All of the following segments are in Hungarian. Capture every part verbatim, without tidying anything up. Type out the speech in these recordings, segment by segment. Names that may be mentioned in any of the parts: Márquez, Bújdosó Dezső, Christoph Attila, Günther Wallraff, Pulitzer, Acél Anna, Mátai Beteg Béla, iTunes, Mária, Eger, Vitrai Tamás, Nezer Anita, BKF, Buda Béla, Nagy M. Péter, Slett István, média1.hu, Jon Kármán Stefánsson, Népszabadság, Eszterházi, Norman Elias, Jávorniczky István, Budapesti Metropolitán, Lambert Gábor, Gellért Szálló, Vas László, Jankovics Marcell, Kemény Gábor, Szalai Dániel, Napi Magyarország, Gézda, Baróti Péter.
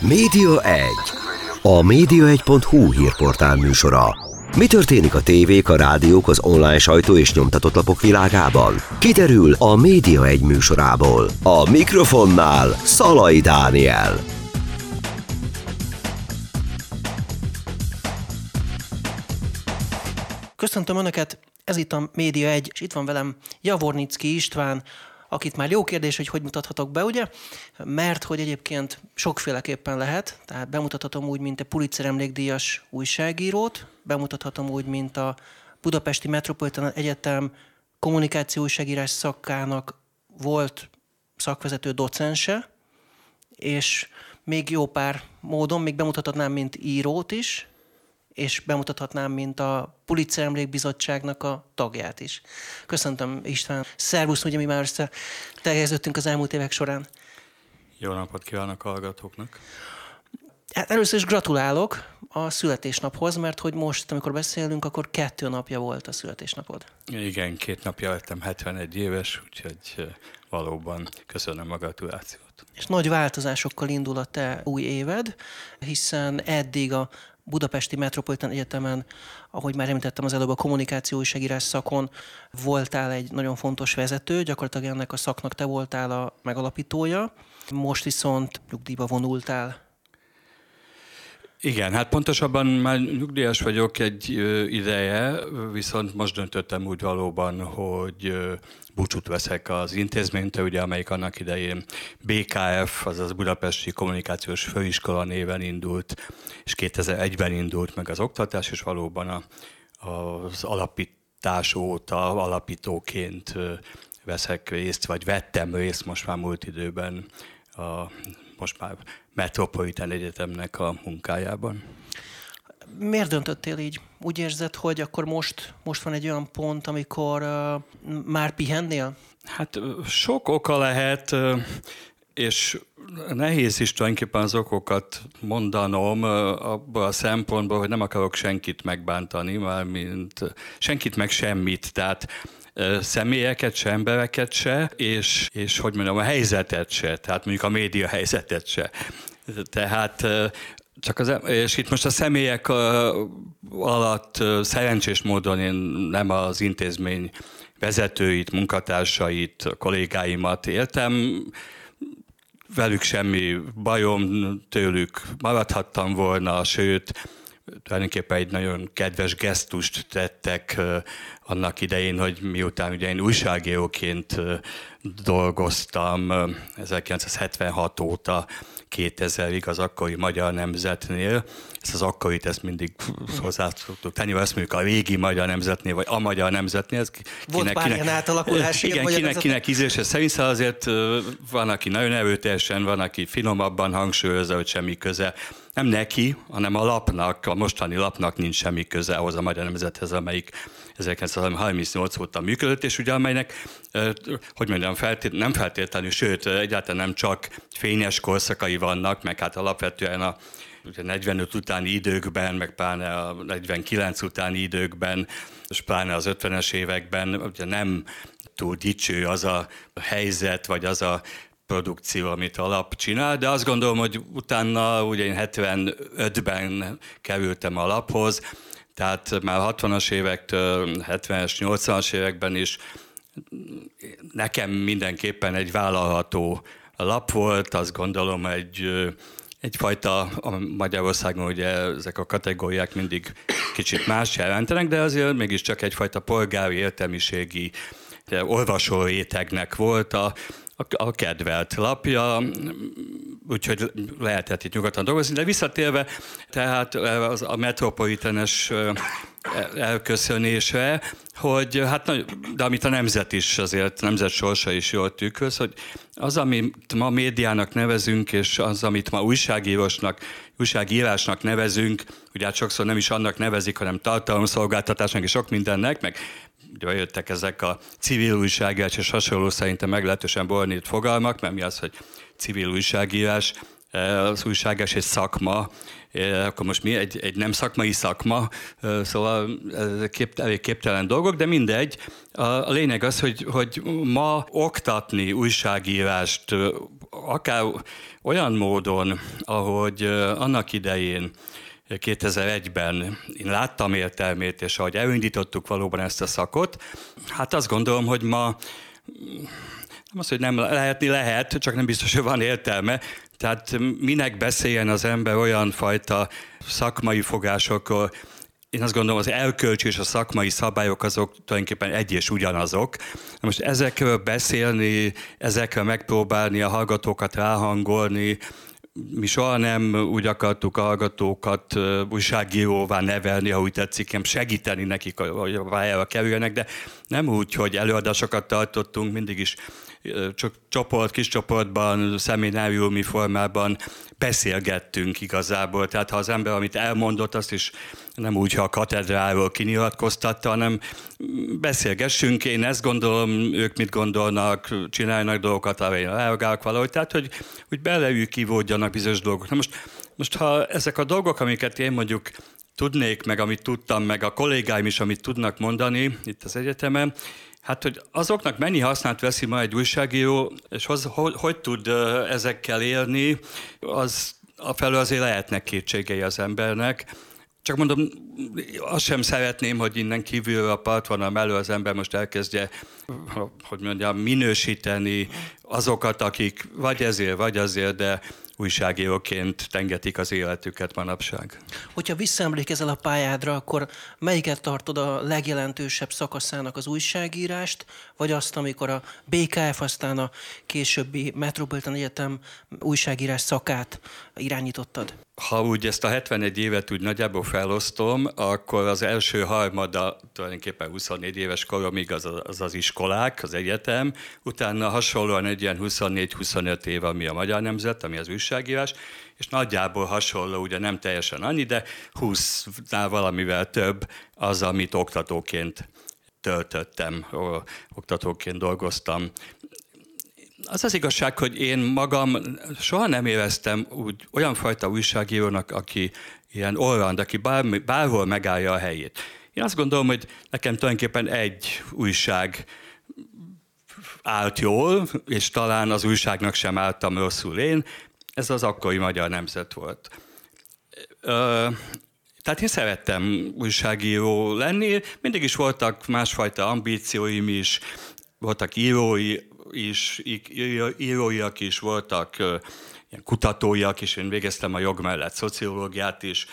Média egy. A média egy pont hu hírportál műsora. Mi történik a tévék, a rádiók, az online sajtó és nyomtatott lapok világában? Kiderül a Média egy műsorából. A mikrofonnál Szalai Dániel. Köszöntöm Önöket, ez itt a Média egy, és itt van velem Jávorniczky István, akit már jó kérdés, hogy hogy mutathatok be, ugye? Mert hogy egyébként sokféleképpen lehet, tehát bemutathatom úgy, mint a Pulitzer emlékdíjas újságírót, bemutathatom úgy, mint a Budapesti Metropolitán Egyetem kommunikáció újságírás szakának volt szakvezető docense, és még jó pár módon, még bemutathatnám, mint írót is, és bemutathatnám, mint a Pulitzer Emlékbizottságnak a tagját is. Köszöntöm, István. Szervusz, ugye mi már összeteljeződtünk az elmúlt évek során. Jó napot kívánok a hallgatóknak. Hát először is gratulálok a születésnaphoz, mert hogy most, amikor beszélünk, akkor kettő napja volt a születésnapod. Igen, két napja lettem hetvenegy éves, úgyhogy valóban köszönöm a gratulációt. És nagy változásokkal indul a te új éved, hiszen eddig a Budapesti Metropolitán Egyetemen, ahogy már említettem az előbb, a kommunikáció újságírás szakon voltál egy nagyon fontos vezető, gyakorlatilag ennek a szaknak te voltál a megalapítója, most viszont nyugdíjba vonultál. Igen, hát pontosabban már nyugdíjas vagyok egy ideje, viszont most döntöttem úgy valóban, hogy búcsút veszek az intézménytől, ugye, amelyik annak idején bé ká ef, azaz Budapesti Kommunikációs Főiskola néven indult, és kétezer-egyben indult meg az oktatás, és valóban a, az alapítás óta alapítóként veszek részt, vagy vettem részt most már múlt időben a most már Metropolitán Egyetemnek a munkájában. Miért döntöttél így? Úgy érzed, hogy akkor most, most van egy olyan pont, amikor uh, már pihennél? Hát sok oka lehet, és nehéz is tulajdonképpen az okokat mondanom abban a szempontból, hogy nem akarok senkit megbántani, mármint senkit meg semmit, tehát személyeket se, embereket se, és, és hogy mondjam, a helyzetet se, tehát mondjuk a média helyzetet se. Tehát csak az, és itt most a személyek alatt szerencsés módon én nem az intézmény vezetőit, munkatársait, kollégáimat éltem, velük semmi bajom, tőlük maradhattam volna, sőt, tulajdonképpen egy nagyon kedves gesztust tettek annak idején, hogy miután ugye én újságíróként dolgoztam ezerkilencszázhetvenhat óta kétezerig az akkori Magyar Nemzetnél. Ezt az akkorit ezt mindig hozzá szoktuk tenni, vagy azt mondjuk a régi Magyar Nemzetnél, vagy a Magyar Nemzetnél. Ez volt kinek, bár ilyen átalakulás. Igen, kinek, kinek, kinek ízlése szerint, szóval azért van, aki nagyon erőteljesen, van, aki finomabban hangsúlyozza, hogy semmi köze. Nem neki, hanem a lapnak, a mostani lapnak nincs semmi köze ahhoz a Magyar Nemzethez, amelyik ezerkilencszázharmincnyolc óta működött, és ugye amelynek, hogy mondjam, feltét, nem feltétlenül, sőt, egyáltalán nem csak fényes korszakai vannak, meg hát alapvetően a ugye negyvenöt utáni időkben, meg pláne a negyvenkilenc utáni időkben, és pláne az ötvenes években ugye nem túl dicső az a helyzet, vagy az a produkció, amit a lap csinál, de azt gondolom, hogy utána, ugye én hetvenötben kerültem a laphoz, tehát már hatvanas évektől, hetvenes, nyolcvanas években is nekem mindenképpen egy vállalható lap volt, azt gondolom egy egyfajta, a Magyarországon ugye ezek a kategóriák mindig kicsit más jelentenek, de azért mégiscsak egyfajta polgári, értelmiségi olvasó rétegnek volt a, a, a kedvelt lapja, úgyhogy lehetett itt nyugodtan dolgozni, de visszatérve tehát az, a metropolitánes elköszönésre, hogy hát, de amit a nemzet is azért, nemzet sorsa is jól tükröz, hogy az, amit ma médiának nevezünk, és az, amit ma újságírásnak, újságírásnak nevezünk, ugye hát sokszor nem is annak nevezik, hanem tartalomszolgáltatásnak és sok mindennek, meg ugye jöttek ezek a civil újságírás és hasonló szerintem meglehetősen bornírt fogalmak, mert mi az, hogy civil újságírás, az újságírás és szakma, akkor most mi egy, egy nem szakmai szakma, szóval kép, elég képtelen dolgok, de mindegy. A lényeg az, hogy, hogy ma oktatni újságírást akár olyan módon, ahogy annak idején kétezer-egyben én láttam értelmét, és ahogy elindítottuk valóban ezt a szakot, hát azt gondolom, hogy ma nem az, hogy nem lehetni lehet, csak nem biztos, hogy van értelme. Tehát minek beszéljen az ember olyan fajta szakmai fogásokról. Én azt gondolom, az erkölcsi és a szakmai szabályok azok tulajdonképpen egy és ugyanazok. Most ezekről beszélni, ezekről megpróbálni a hallgatókat ráhangolni, mi soha nem úgy akartuk a hallgatókat újságíróvá nevelni, ha úgy tetszik, nem segíteni nekik, hogy a pályára kerüljenek, de nem úgy, hogy előadásokat tartottunk, mindig is csak csoport, kis csoportban, szemináriumi formában beszélgettünk igazából. Tehát ha az ember, amit elmondott, azt is nem úgy, ha a katedráról kinyilatkoztatta, hanem beszélgessünk. Én ezt gondolom, ők mit gondolnak, csinálnak dolgokat, arra én reagálok valahogy. Tehát, hogy, hogy beleül kivódjanak bizonyos dolgok. Na most, most ha ezek a dolgok, amiket én mondjuk tudnék, meg amit tudtam, meg a kollégáim is, amit tudnak mondani itt az egyetemen, hát, hogy azoknak mennyi hasznát veszi ma egy újságíró, és hoz, hogy, hogy tud ezekkel élni, az afelől azért lehetnek kétségei az embernek. Csak mondom, azt sem szeretném, hogy innen kívülről a partvonal mellől az ember most elkezdje, hogy mondjam, minősíteni azokat, akik vagy ezért, vagy azért, de újságíróként tengetik az életüket manapság. Hogyha visszaemlékezel a pályádra, akkor melyiket tartod a legjelentősebb szakaszának, az újságírást, vagy azt, amikor a bé ká ef, aztán a későbbi Metropolitán Egyetem újságírás szakát irányítottad? Ha úgy ezt a hetvenegy évet úgy nagyjából felosztom, akkor az első harmada tulajdonképpen huszonnégy éves koromig az az, az iskolák, az egyetem, utána hasonlóan egy ilyen huszonnégy-huszonöt év, ami a Magyar Nemzet, ami az újságírás, és nagyjából hasonló, ugye nem teljesen annyi, de húsznál valamivel több az, amit oktatóként töltöttem, oktatóként dolgoztam. Az az igazság, hogy én magam soha nem éreztem úgy olyan fajta újságírónak, aki ilyen orrand, aki bármi, bárhol megállja a helyét. Én azt gondolom, hogy nekem tulajdonképpen egy újság állt jól, és talán az újságnak sem álltam rosszul én. Ez az akkori Magyar Nemzet volt. Ö, tehát én szerettem újságíró lenni, mindig is voltak másfajta ambícióim is, voltak írói, is, íróiak is, voltak ilyen kutatóiak is, én végeztem a jog mellett szociológiát is,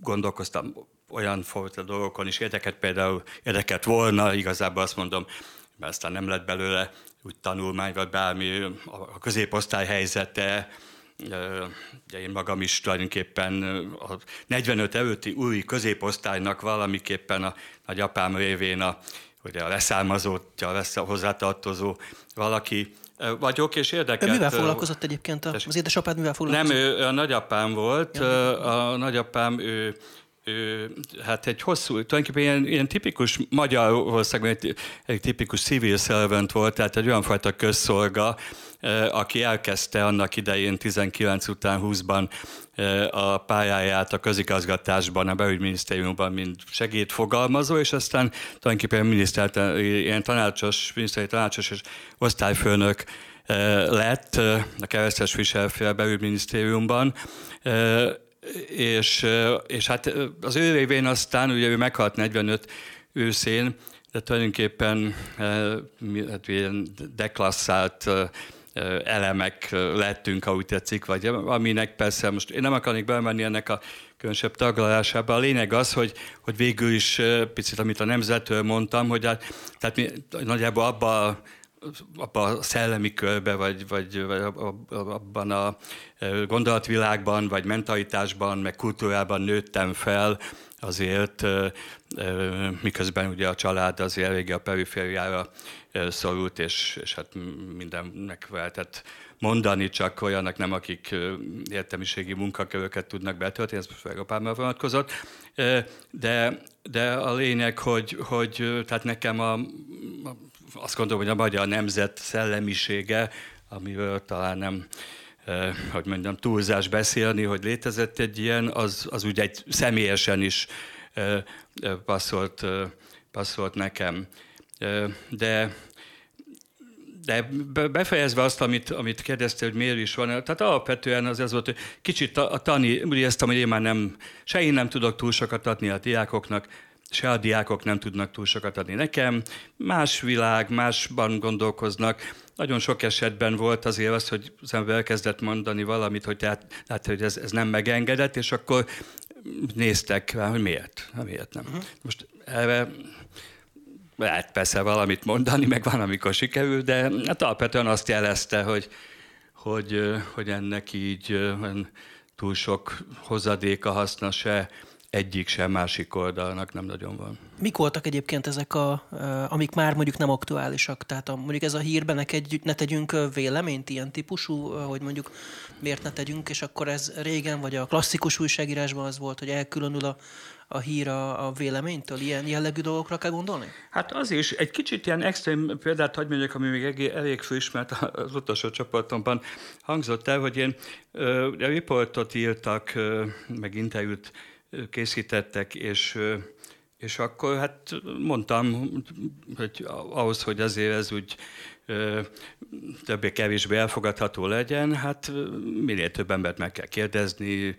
gondolkoztam olyan fajta dolgokon is, érdeket például, érdeket volna, igazából azt mondom, mert aztán nem lett belőle úgy tanulmány, vagy bármi, a középosztály helyzete, ugye én magam is tulajdonképpen a negyvenöt előtti új középosztálynak valamiképpen a nagyapám révén a ugye a leszármazottja, lesz hozzátartozó valaki vagyok, és érdekelt... Mivel foglalkozott egyébként? Az édesapád mivel foglalkozott? Nem, ő a nagyapám volt. Ja, a nagyapám, ő, ő hát egy hosszú, tulajdonképpen ilyen, ilyen tipikus Magyarországon egy, egy tipikus civil servant volt, tehát egy olyan fajta közszolga, aki elkezdte annak idején tizenkilenc után húszban a pályáját a közigazgatásban, a belügyminisztériumban, mint segédfogalmazó, és aztán tulajdonképpen miniszter, ilyen tanácsos, miniszteri tanácsos és osztályfőnök lett a keresztes viselfél belügyminisztériumban, és, és hát az ő révén aztán, ugye ő meghalt negyvenöt őszén, de tulajdonképpen hát ilyen deklasszált elemek lettünk, ahogy tetszik, vagy aminek persze most én nem akarnék belemenni ennek a különösebb taglalásába. A lényeg az, hogy, hogy végül is picit, amit a Nemzetről mondtam, hogy hát, tehát mi nagyjából abba a, abba a szellemi körbe, vagy, vagy, vagy abban a gondolatvilágban, vagy mentalitásban, meg kultúrában nőttem fel, azért miközben ugye a család azért eléggé a perifériára szorult, és, és hát mindennek lehetett mondani, csak olyannak nem, akik értelmiségi munkaköröket tudnak betölteni, ez most Európában vonatkozott, de, de a lényeg, hogy, hogy tehát nekem a, azt gondolom, hogy a Magyar Nemzet szellemisége, amiről talán nem Eh, hogy mondjam, túlzás beszélni, hogy létezett egy ilyen, az, az úgy egy személyesen is eh, eh, passzolt, eh, passzolt nekem. Eh, de, De befejezve azt, amit, amit kérdezte, hogy miért is van, tehát alapvetően az, az volt, hogy kicsit a, a tani, ugye ezt, amit én már nem, se én nem tudok túl sokat adni a diákoknak, se a diákok nem tudnak túl sokat adni nekem, más világ, másban gondolkoznak. Nagyon sok esetben volt azért az, hogy az ember elkezdett mondani valamit, hogy, tehát, hát, hogy ez, ez nem megengedett, és akkor néztek, hogy miért, hát, miért nem. Most erre... lehet persze valamit mondani, meg van, amikor sikerül, de hát alapvetően azt jelezte, hogy, hogy, hogy ennek így túl sok hozadéka, haszna se egyik, se másik oldalnak nem nagyon van. Mik voltak egyébként ezek, a, amik már mondjuk nem aktuálisak? Tehát a, mondjuk ez a hírben ne, kegy, ne tegyünk véleményt, ilyen típusú, hogy mondjuk miért ne tegyünk, és akkor ez régen, vagy a klasszikus újságírásban az volt, hogy elkülönül a a hír a, a véleménytől? Ilyen jellegű dolgokra kell gondolni? Hát az is. Egy kicsit ilyen extrém példát hagy mondjak, ami még elég főismert az utolsó csoportomban hangzott el, hogy én ö, a riportot írtak, ö, meg interjút készítettek, és, ö, és akkor hát mondtam, hogy ahhoz, hogy azért ez úgy többé-kevésbé elfogadható legyen, hát minél több embert meg kell kérdezni,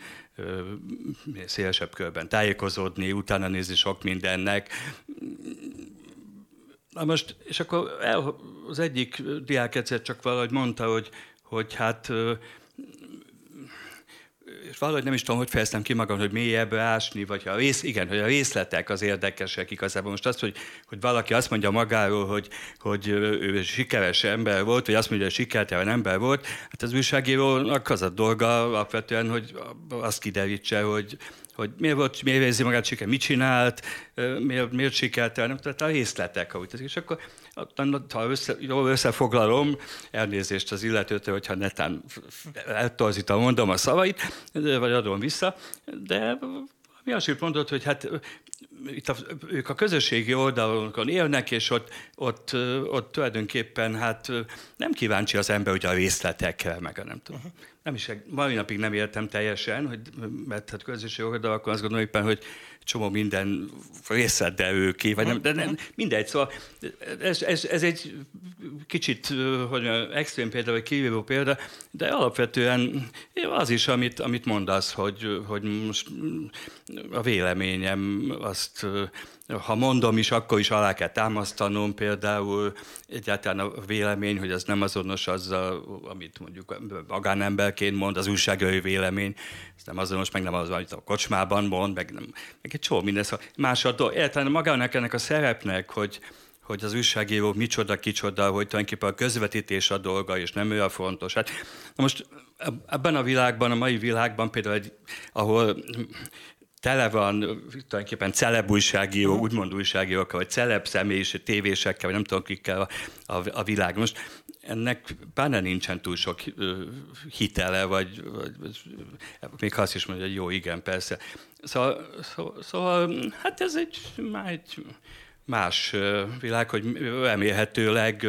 szélesebb körben tájékozódni, utána nézni sok mindennek. Na most, és akkor el, az egyik diák egyszer csak valahogy mondta, hogy, hogy hát, és valahogy nem is tudom, hogy fejeztem ki magam, hogy mélyebbre ásni, vagy a rész, igen, hogy a részletek az érdekesek igazából. Most azt, hogy, hogy valaki azt mondja magáról, hogy, hogy ő sikeres ember volt, vagy azt mondja, hogy sikertelen ember volt, hát az újságírónak az a dolga alapvetően, hogy azt kiderítse, hogy, hogy miért volt, miért érzi magát siker, mit csinált, miért, miért sikertelen, tehát a részletek, ahogy teszik. És akkor, ha össze, jól összefoglalom, elnézést az illetőtől, hogyha netán eltorzítom, mondom a szavait, vagy adom vissza, de mi azt mondott, hogy hát itt a, ők a közösségi oldalon élnek, és ott, ott, ott tulajdonképpen hát nem kíváncsi az ember, hogy a részletekkel, meg a nem tudom. Uh-huh. Nem is, mai napig nem értem teljesen, hogy, mert hát közösségi oldalakon azt gondolom éppen, hogy csomó minden részlettel ő ki, vagy nem, de nem, mindegy, szóval ez, ez, ez egy kicsit, hogy extrém példa, vagy kívülő példa, de alapvetően az is, amit, amit mondasz, hogy, hogy most a véleményem azt, ha mondom is, akkor is alá kell támasztanom, például egyáltalán a vélemény, hogy az nem azonos azzal, amit mondjuk magánemberként mond, az újságírói vélemény, ez nem azonos, meg nem az, amit a kocsmában mond, meg, nem, meg egy csomó minden, szóval más a dolog. Egyáltalán magának ennek a szerepnek, hogy, hogy az újságíró micsoda-kicsoda, hogy tulajdonképpen a közvetítés a dolga, és nem ő a fontos. Hát, na most ebben a világban, a mai világban például, egy, ahol... tele van tulajdonképpen celeb újságíró, úgymond újságírókkal, vagy celeb személyis, tévésekkel, vagy nem tudom kikkel a, a, a világ. Most ennek bárne nincsen túl sok ö, hitele, vagy, vagy még azt is mondja, hogy jó, igen, persze. Szóval, szó, szóval hát ez egy, már egy más világ, hogy remélhetőleg,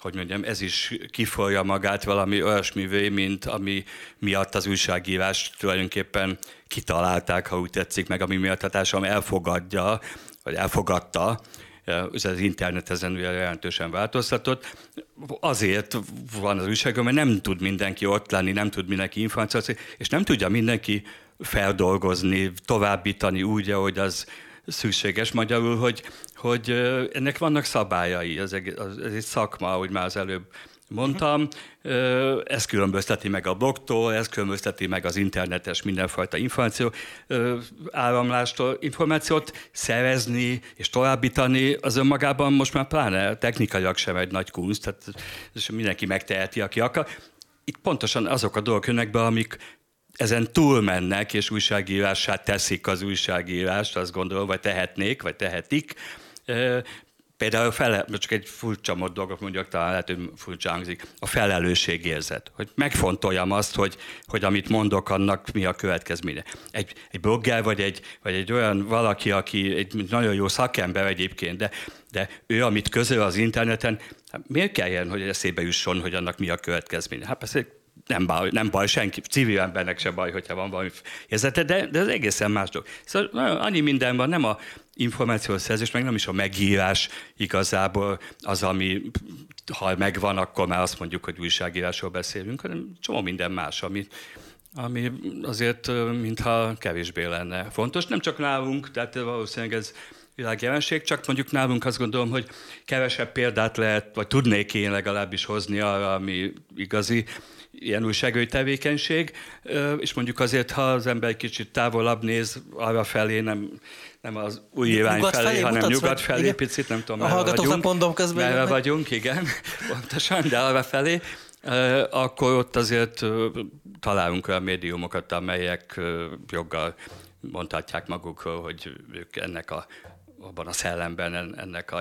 hogy mondjam, ez is kifolja magát valami olyasmivé, mint ami miatt az újságírást tulajdonképpen kitalálták, ha úgy tetszik, meg ami miatt a társadalom elfogadja, vagy elfogadta, az internet ezen ugye jelentősen változtatott. Azért van az újságíró, mert nem tud mindenki ott lenni, nem tud mindenki információt, és nem tudja mindenki feldolgozni, továbbítani úgy, ahogy az szükséges, magyarul, hogy, hogy ennek vannak szabályai, ez egy, ez egy szakma, ahogy már az előbb mondtam, ez különbözteti meg a blogtól, ez különbözteti meg az internetes mindenfajta információ áramlástól, információt szerezni és továbbítani, az önmagában most már pláne technikailag sem egy nagy kunst, tehát mindenki megteheti, aki akar. Itt pontosan azok a dolgok jönnek be, amik ezen túlmennek, és újságírássá teszik az újságírást, azt gondolom, vagy tehetnék, vagy tehetik. Például fele, csak egy furcsa dolgot mondjak, talán lehet, hogy furcsa hangzik, a felelősségérzet. Hogy megfontoljam azt, hogy, hogy amit mondok, annak mi a következménye. Egy, egy blogger, vagy egy, vagy egy olyan valaki, aki egy nagyon jó szakember egyébként, de, de ő, amit közöl az interneten, hát miért kelljen, hogy eszébe jusson, hogy annak mi a következménye? Hát persze, Nem baj, nem baj, senki, civil embernek se baj, hogyha van valami érzete, de, de ez egészen más dolog. Szóval annyi minden van, nem a, információszerzés, meg nem is a megírás igazából az, ami ha megvan, akkor már azt mondjuk, hogy újságírásról beszélünk, hanem csomó minden más, ami, ami azért mintha kevésbé lenne fontos. Nem csak nálunk, tehát valószínűleg ez világjelenség, csak mondjuk nálunk azt gondolom, hogy kevesebb példát lehet, vagy tudnék én legalábbis hozni arra, ami igazi ilyen újságírói tevékenység, és mondjuk azért, ha az ember kicsit távolabb néz arra felé, nem, nem az új irány nyugat felé, felé, hanem mutatsz, nyugat felé, igen. Picit nem tudom, merre vagyunk, mondom közben merre vagyunk, igen, pontosan, de arra felé, akkor ott azért találunk olyan médiumokat, amelyek joggal mondhatják magukról, hogy ők ennek a abban a szellemben, ennek a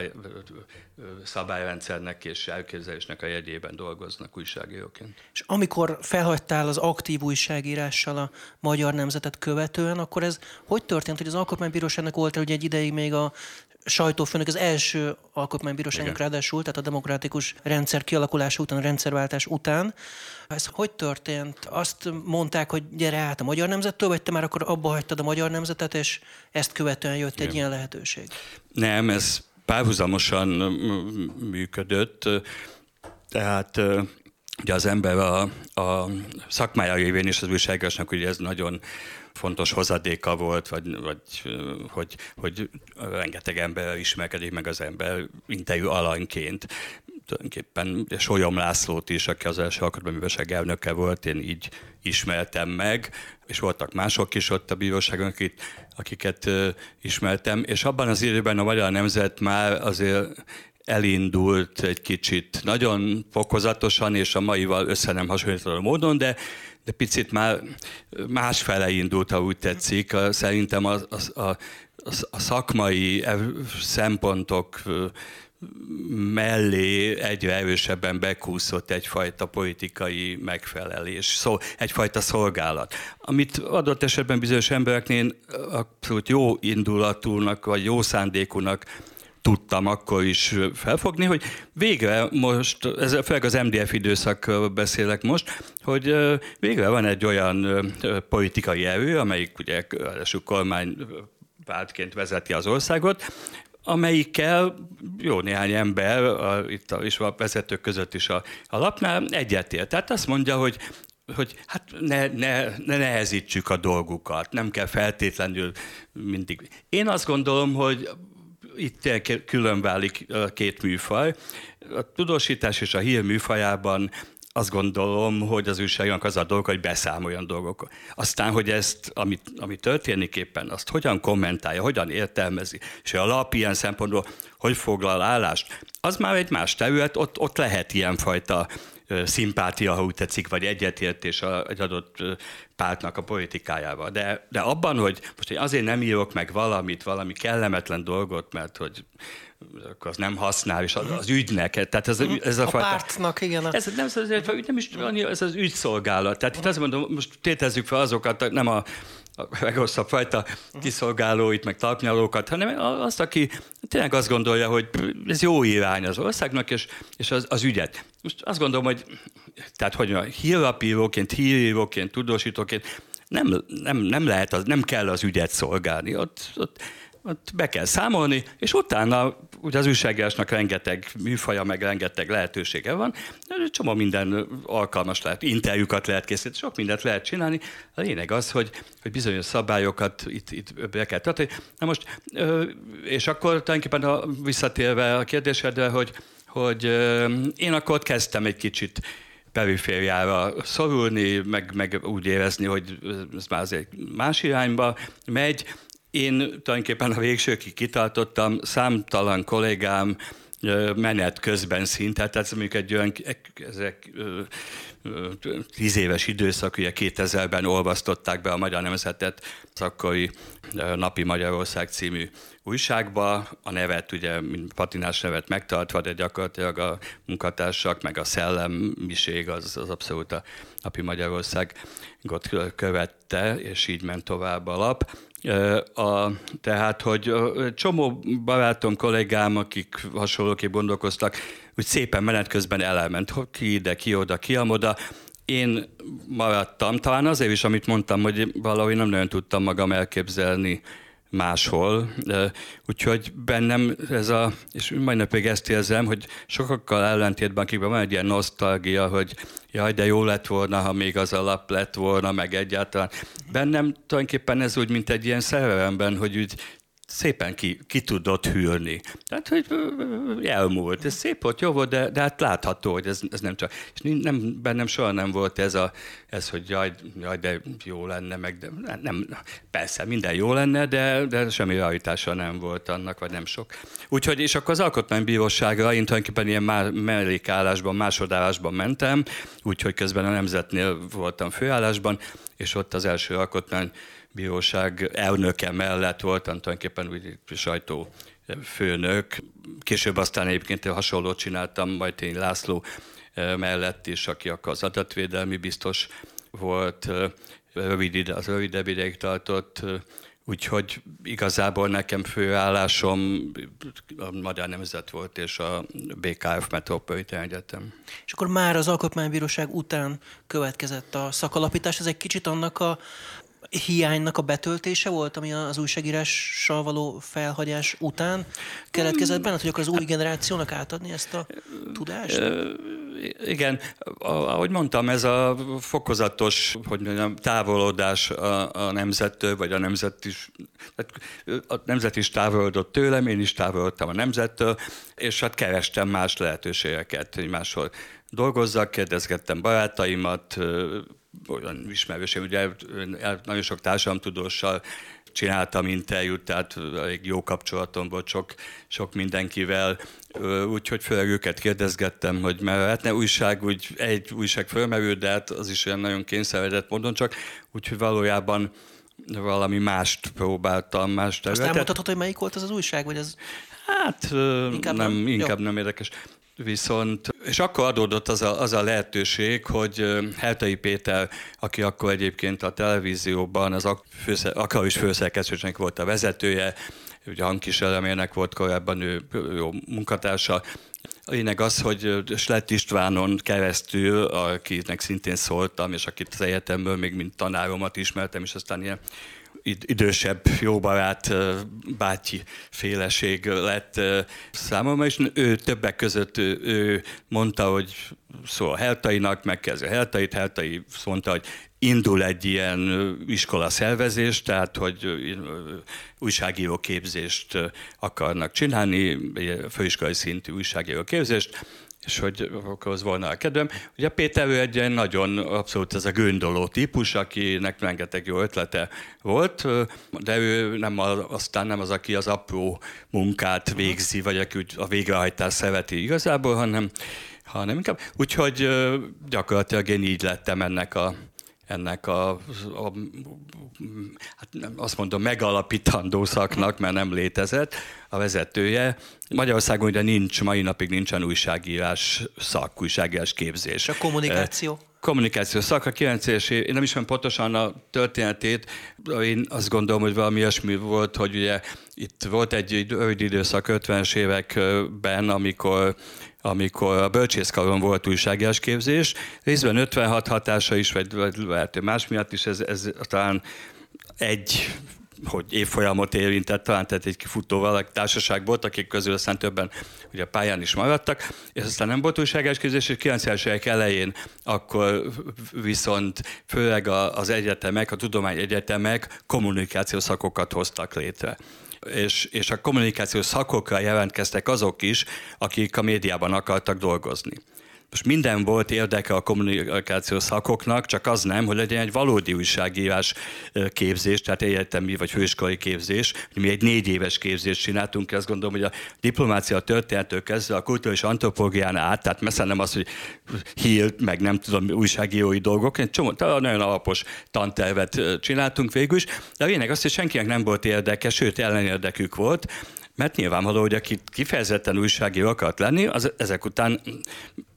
szabályrendszernek és elképzelésnek a jegyében dolgoznak újságíróként. És amikor felhagytál az aktív újságírással a Magyar Nemzetet követően, akkor ez hogy történt, hogy az Alkotmánybíróságnak volt el, ugye egy ideig még a sajtófőnök, az első alkotmánybíróságnak ráadásul, tehát a demokratikus rendszer kialakulása után, a rendszerváltás után. Ez hogy történt? Azt mondták, hogy gyere át a Magyar Nemzettől, vagy te már akkor abba hagytad a Magyar Nemzetet, és ezt követően jött egy, igen, ilyen lehetőség? Nem, ez párhuzamosan működött. Tehát ugye az ember a, a szakmája révén és az újságírásnak ugye ez nagyon fontos hozadéka volt, vagy, vagy hogy, hogy rengeteg ember ismerkedik meg az ember interjú alanyként. Tulajdonképpen Solyom Lászlót is, aki az első alkotmánybíróság elnöke volt, én így ismertem meg, és voltak mások is ott a bíróságon, akit, akiket ismertem, és abban az időben a Magyar Nemzet már azért elindult egy kicsit, nagyon fokozatosan, és a maival össze nem hasonlítható módon, de de picit már másfele indult, ha úgy tetszik. Szerintem a, a, a, a szakmai szempontok mellé egyre erősebben bekúszott egyfajta politikai megfelelés, szó, egyfajta szolgálat. Amit adott esetben bizonyos embereknél abszolút jó indulatúnak, vagy jó szándékúnak tudtam akkor is felfogni, hogy végre most, ez főleg az em dé ef időszakról beszélek most, hogy végre van egy olyan politikai erő, amelyik ugye kormánypártként vezeti az országot, amelyikkel jó néhány ember, a, itt a, és a vezetők között is a, a lapnál egyetért. Tehát azt mondja, hogy hogy hát ne, ne, ne nehezítsük a dolgukat, nem kell feltétlenül mindig. Én azt gondolom, hogy itt külön válik két műfaj. A tudósítás és a hír műfajában azt gondolom, hogy az újságnak az a dolog, hogy beszámoljon dolgokról. Aztán, hogy ezt, ami, ami történik éppen, azt hogyan kommentálja, hogyan értelmezi, és a lap ilyen szempontból hogy foglal állást, az már egy más terület, ott, ott lehet ilyenfajta szimpátia, ha úgy tetszik, vagy egyetértés egy adott pártnak a politikájával. De, de abban, hogy most én azért nem írok meg valamit, valami kellemetlen dolgot, mert hogy az nem használ, és az, az ügynek. Tehát ez, ez a, a fajta, pártnak, igen. A... Ez, nem, nem is, ez az ügyszolgálat. Tehát itt azt mondom, most tétezzük fel azokat, nem a a legrosszabb fajta kiszolgálóit, meg talpnyalókat, hanem azt, aki tényleg azt gondolja, hogy ez jó irány az országnak, és, és az, az ügyet. Most azt gondolom, hogy, tehát, hogy hírlapíróként, híríróként, tudósítóként nem, nem, nem, lehet az, nem kell az ügyet szolgálni. Ott, ott, ott be kell számolni, és utána ugye az újságírásnak rengeteg műfaja, meg rengeteg lehetősége van, csomó minden alkalmas lehet, interjúkat lehet készíteni, sok mindent lehet csinálni. A lényeg az, hogy, hogy bizonyos szabályokat itt, itt be kell tartani. Na most, és akkor tulajdonképpen a, visszatérve a kérdésedre, hogy, hogy én akkor ott kezdtem egy kicsit perifériára szorulni, meg, meg úgy érezni, hogy ez már azért más irányba megy. Én tulajdonképpen a végsőkig kitartottam, számtalan kollégám menet közben szinte, tehát mondjuk egy olyan ezek, tíz éves időszak, ugye kétezerben olvasztották be a Magyar Nemzetet az akkori Napi Magyarország című újságba, a nevet, ugye mint patinás nevet megtartva, de gyakorlatilag a munkatársak, meg a szellemiség az, az abszolút a Napi Magyarországot követte, és így ment tovább a lap. A, tehát, hogy csomó barátom, kollégám, akik hasonlóképp gondolkoztak, úgy szépen menet közben elment, ki ide, ki oda, ki amoda. Én maradtam, talán azért is, amit mondtam, hogy valahogy nem nagyon tudtam magam elképzelni máshol. Úgyhogy bennem ez a, és mai napig ezt érzem, hogy sokakkal ellentétben, akikben van egy ilyen nosztalgia, hogy jaj, de jó lett volna, ha még az a lap lett volna, meg egyáltalán. Bennem tulajdonképpen ez úgy, mint egy ilyen szerelemben, hogy úgy szépen ki, ki tudott hűlni. Tehát, hogy elmúlt. Ez szép volt, jó volt, de, de hát látható, hogy ez, ez nem csak... És nem, bennem soha nem volt ez, a, ez hogy jaj, jaj, de jó lenne, meg de, nem... Persze, minden jó lenne, de, de semmi realitása nem volt annak, vagy nem sok. Úgyhogy, és akkor az alkotmánybíróságra én tulajdonképpen ilyen má, mellékállásban, másodállásban mentem, úgyhogy közben a Nemzetnél voltam főállásban, és ott az első alkotmány bíróság elnöke mellett voltam tulajdonképpen úgy sajtófőnök. Később aztán egyébként hasonlót csináltam, majd én László mellett is, aki akkor az adatvédelmi biztos volt, rövid ide, az rövidebb ideig tartott, úgyhogy igazából nekem főállásom a Magyar Nemzet volt és a bé ká ef Metropolitán Egyetem. És akkor már az Alkotmánybíróság után következett a szakalapítás, ez egy kicsit annak a hiánynak a betöltése volt, ami az újságírással való felhagyás után keletkezett benne, hogy akkor az új generációnak átadni ezt a tudást? Igen, ahogy mondtam, ez a fokozatos, hogy mondjam, távolodás a, a nemzettől, vagy a nemzet is, a nemzet is távolodott tőlem, én is távolodtam a nemzettől, és hát kerestem más lehetőségeket, hogy máshol dolgozzak, kérdezgettem barátaimat, olyan ismerőség, ugye nagyon sok társadalomtudóssal csináltam interjút, tehát elég jó kapcsolatom volt sok, sok mindenkivel, úgyhogy főleg őket kérdezgettem, hogy mert hát ne újság, úgy egy újság fölmerül, de hát az is olyan nagyon kényszeredett módon csak, úgyhogy valójában valami mást próbáltam, más területet. Azt elmondhatod, hogy melyik volt az az újság, vagy az... Hát inkább nem, nem, inkább nem érdekes. Viszont, és akkor adódott az a, az a lehetőség, hogy Heltai Péter, aki akkor egyébként a televízióban, az ak- főszer, akkor is főszerkesztőnek volt a vezetője, ugye Hankiss Elemérnek volt korábban ő jó munkatársa. A lényeg az, hogy Slett Istvánon keresztül, akinek szintén szóltam, és akit az egyetemből még mint tanáromat ismertem, és aztán ilyen idősebb, jó barát, bátyi féleség lett számomra, és ő többek között ő, ő mondta, hogy szól a Heltainak, megkezdi a Heltait, Heltai mondta, hogy indul egy ilyen iskolaszervezés, tehát hogy újságíró képzést akarnak csinálni, főiskolai szintű újságíró képzést, és hogy akkor az volna a kedvem. Ugye Péter ő egy ilyen nagyon abszolút ez a göndoló típus, akinek rengeteg jó ötlete volt, de ő nem a, aztán nem az, aki az apró munkát végzi, vagy aki a végrehajtást szereti igazából, hanem, hanem inkább. Úgyhogy gyakorlatilag én így lettem ennek a ennek a, a hát azt mondom, megalapítandó szaknak, mert nem létezett a vezetője. Magyarországon ugye nincs, mai napig nincsen újságírás szak, újságírás képzés. A kommunikáció? Kommunikáció szak, a kilencvenes év, én nem ismerem pontosan a történetét, én azt gondolom, hogy valami ilyesmi volt, hogy ugye itt volt egy rövid időszak ötvenes években, amikor amikor a bölcsészkaron volt újságírás képzés, részben ötvenhat hatása is, vagy, vagy más miatt is, ez, ez talán egy hogy évfolyamot érintett, talán tehát egy kifutóval társaság volt, akik közül aztán többen ugye pályán is maradtak, és aztán nem volt újságírás képzés, és kilencvenes évek elején akkor viszont főleg az egyetemek, a tudományegyetemek kommunikációs szakokat hoztak létre. És, és a kommunikációs szakokra jelentkeztek azok is, akik a médiában akartak dolgozni. Most minden volt érdeke a kommunikációs szakoknak, csak az nem, hogy legyen egy valódi újságírás képzés, tehát egyetemi vagy főiskolai képzés. Mi egy négy éves képzést csináltunk, ezt gondolom, hogy a diplomácia történettől kezdve a kulturális antropológián át, tehát messze nem az, hogy hírt, meg nem tudom, újságírói dolgok, egy csomó, nagyon alapos tantervet csináltunk végül is, de a lényeg az, hogy senkinek nem volt érdeke, sőt ellenérdekük volt, mert nyilvánvaló, hogy aki kifejezetten újságíró akart lenni, az ezek után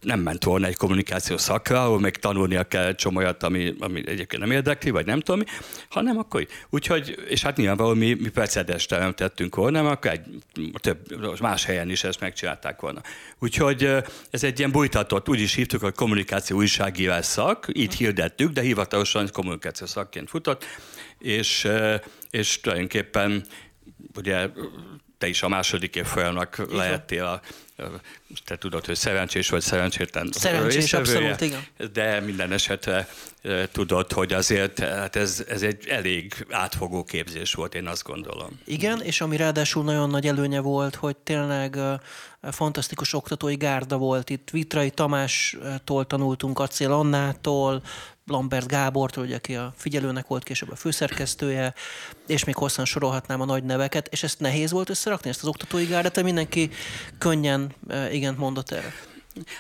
nem ment volna egy kommunikációs szakra, ahol még tanulnia kell csomolyat, ami, ami egyébként nem érdekli, vagy nem tudom mi, hanem akkor úgyhogy, és hát nyilvánvaló mi, mi precedens teremtettünk volna, mert akkor egy, több, más helyen is ezt megcsinálták volna. Úgyhogy ez egy ilyen bújtatott, úgy is hívtuk, hogy kommunikáció újságírás szak, így hirdettük, de hivatalosan kommunikáció szakként futott, és, és tulajdonképpen ugye te is a második évfolyamnak lehettél a, te tudod, hogy szerencsés vagy szerencsétlen. Szerencsés, abszolút, igen. De minden esetre tudod, hogy azért hát ez, ez egy elég átfogó képzés volt, én azt gondolom. Igen, és ami ráadásul nagyon nagy előnye volt, hogy tényleg fantasztikus oktatói gárda volt. Itt Vitrai Tamástól tanultunk, Acél Annától, Lambert Gábortól, ugye, aki a Figyelőnek volt később a főszerkesztője, és még hosszan sorolhatnám a nagy neveket, és ezt nehéz volt összerakni, ezt az oktatói gárdát, mindenki könnyen igent mondott erre.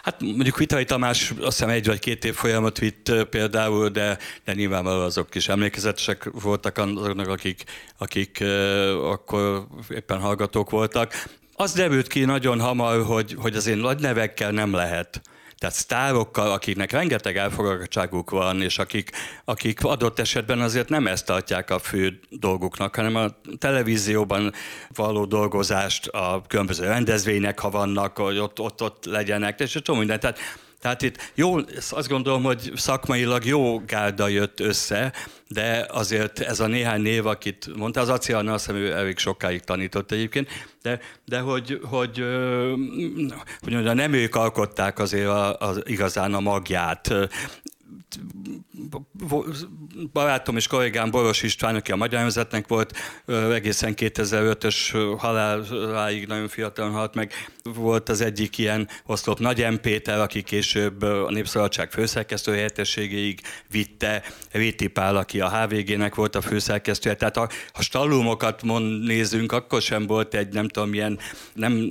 Hát mondjuk Vitrai Tamás azt hiszem egy vagy két év folyamat vitt például, de, de nyilvánvalóan azok is emlékezetesek voltak azoknak, akik, akik uh, akkor éppen hallgatók voltak. Az derült ki nagyon hamar, hogy, hogy az én nagy nevekkel nem lehet. Tehát sztárokkal, akiknek rengeteg elfogadottságuk van, és akik, akik adott esetben azért nem ezt tartják a fő dolguknak, hanem a televízióban való dolgozást, a különböző rendezvények, ha vannak, hogy ott, ott, ott legyenek, és csomó minden. Tehát, tehát itt jó, azt gondolom, hogy szakmailag jó gárda jött össze, de azért ez a néhány név, akit mondta, az Aci Anna, azt hiszem, ő elég sokáig tanított egyébként, de, de hogy, hogy, hogy, hogy nem ők alkották azért a, a, igazán a magját. Barátom és kollégám Boros István, aki a Magyar Nemzetnek volt, egészen kétezer-ötös haláláig nagyon fiatalon halt meg, volt az egyik ilyen oszlop, Nagy M. Péter, aki később a Népszabadság főszerkesztő helyettességéig vitte, Réti Pál, aki a há vé gének volt a főszerkesztője. Tehát ha, ha stallumokat mond, nézünk, akkor sem volt egy nem tudom ilyen, nem,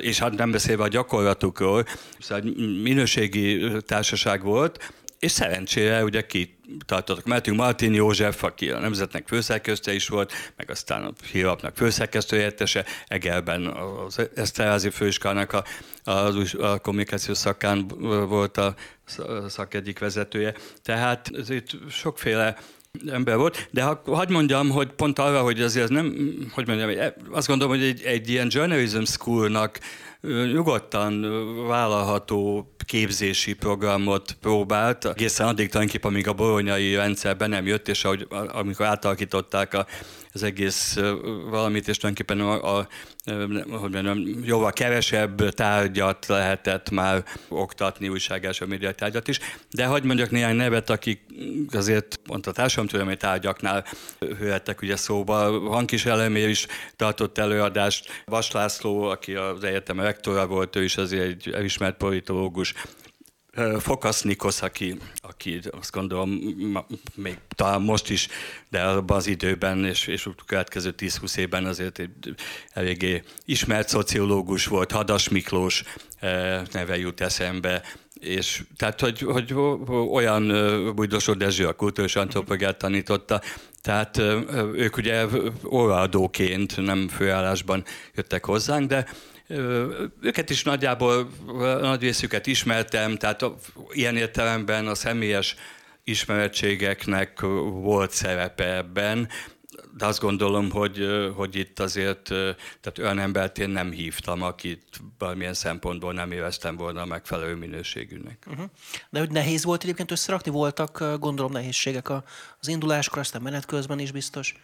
és hát nem beszélve a gyakorlatukról, szóval minőségi társaság volt, és szerencsére ugye kitartottak. Mertünk Martin József, aki a Nemzetnek főszerkesztője is volt, meg aztán a Hírlapnak főszerkesztője helyettese, Egerben az Eszterházi főiskolának a, a, a kommunikációs szakán volt a szak egyik vezetője. Tehát itt sokféle ember volt, de ha, hadd mondjam, hogy pont arra, hogy azért nem, hogy mondjam, azt gondolom, hogy egy, egy ilyen journalism schoolnak nyugodtan vállalható képzési programot próbált, egészen addig tulajdonképpen, amíg a bolonyai rendszerben nem jött, és ahogy, amikor átalakították a, az egész valamit, és tulajdonképpen a, a, hogy mondjam, jóval kevesebb tárgyat lehetett már oktatni, újságírás, a média tárgyat is, de hadd mondjak néhány nevet, akik azért pont a társadalomtudományi tárgyaknál jöhettek ugye szóba. Hankiss Elemér is tartott előadást, Vas László, aki az egyetem rektora volt, ő is azért egy elismert politológus, Fokasz Nikosz, aki, aki azt gondolom, még talán most is, de abban az időben, és, és a következő tíz-húsz évben azért egy eléggé ismert szociológus volt, Hadas Miklós neve jut eszembe, és tehát, hogy, hogy olyan Bújdosó Dezső a kulturális antropológiát tanította, tehát ők ugye óraadóként, nem főállásban jöttek hozzánk, de őket is nagyjából, nagy részüket ismertem, tehát ilyen értelemben a személyes ismeretségeknek volt szerepe ebben, de azt gondolom, hogy, hogy itt azért tehát olyan embert én nem hívtam, akit valamilyen szempontból nem éreztem volna a megfelelő minőségűnek. Uh-huh. De hogy nehéz volt egyébként összerakni, voltak gondolom nehézségek az induláskor, aztán menet közben is biztos.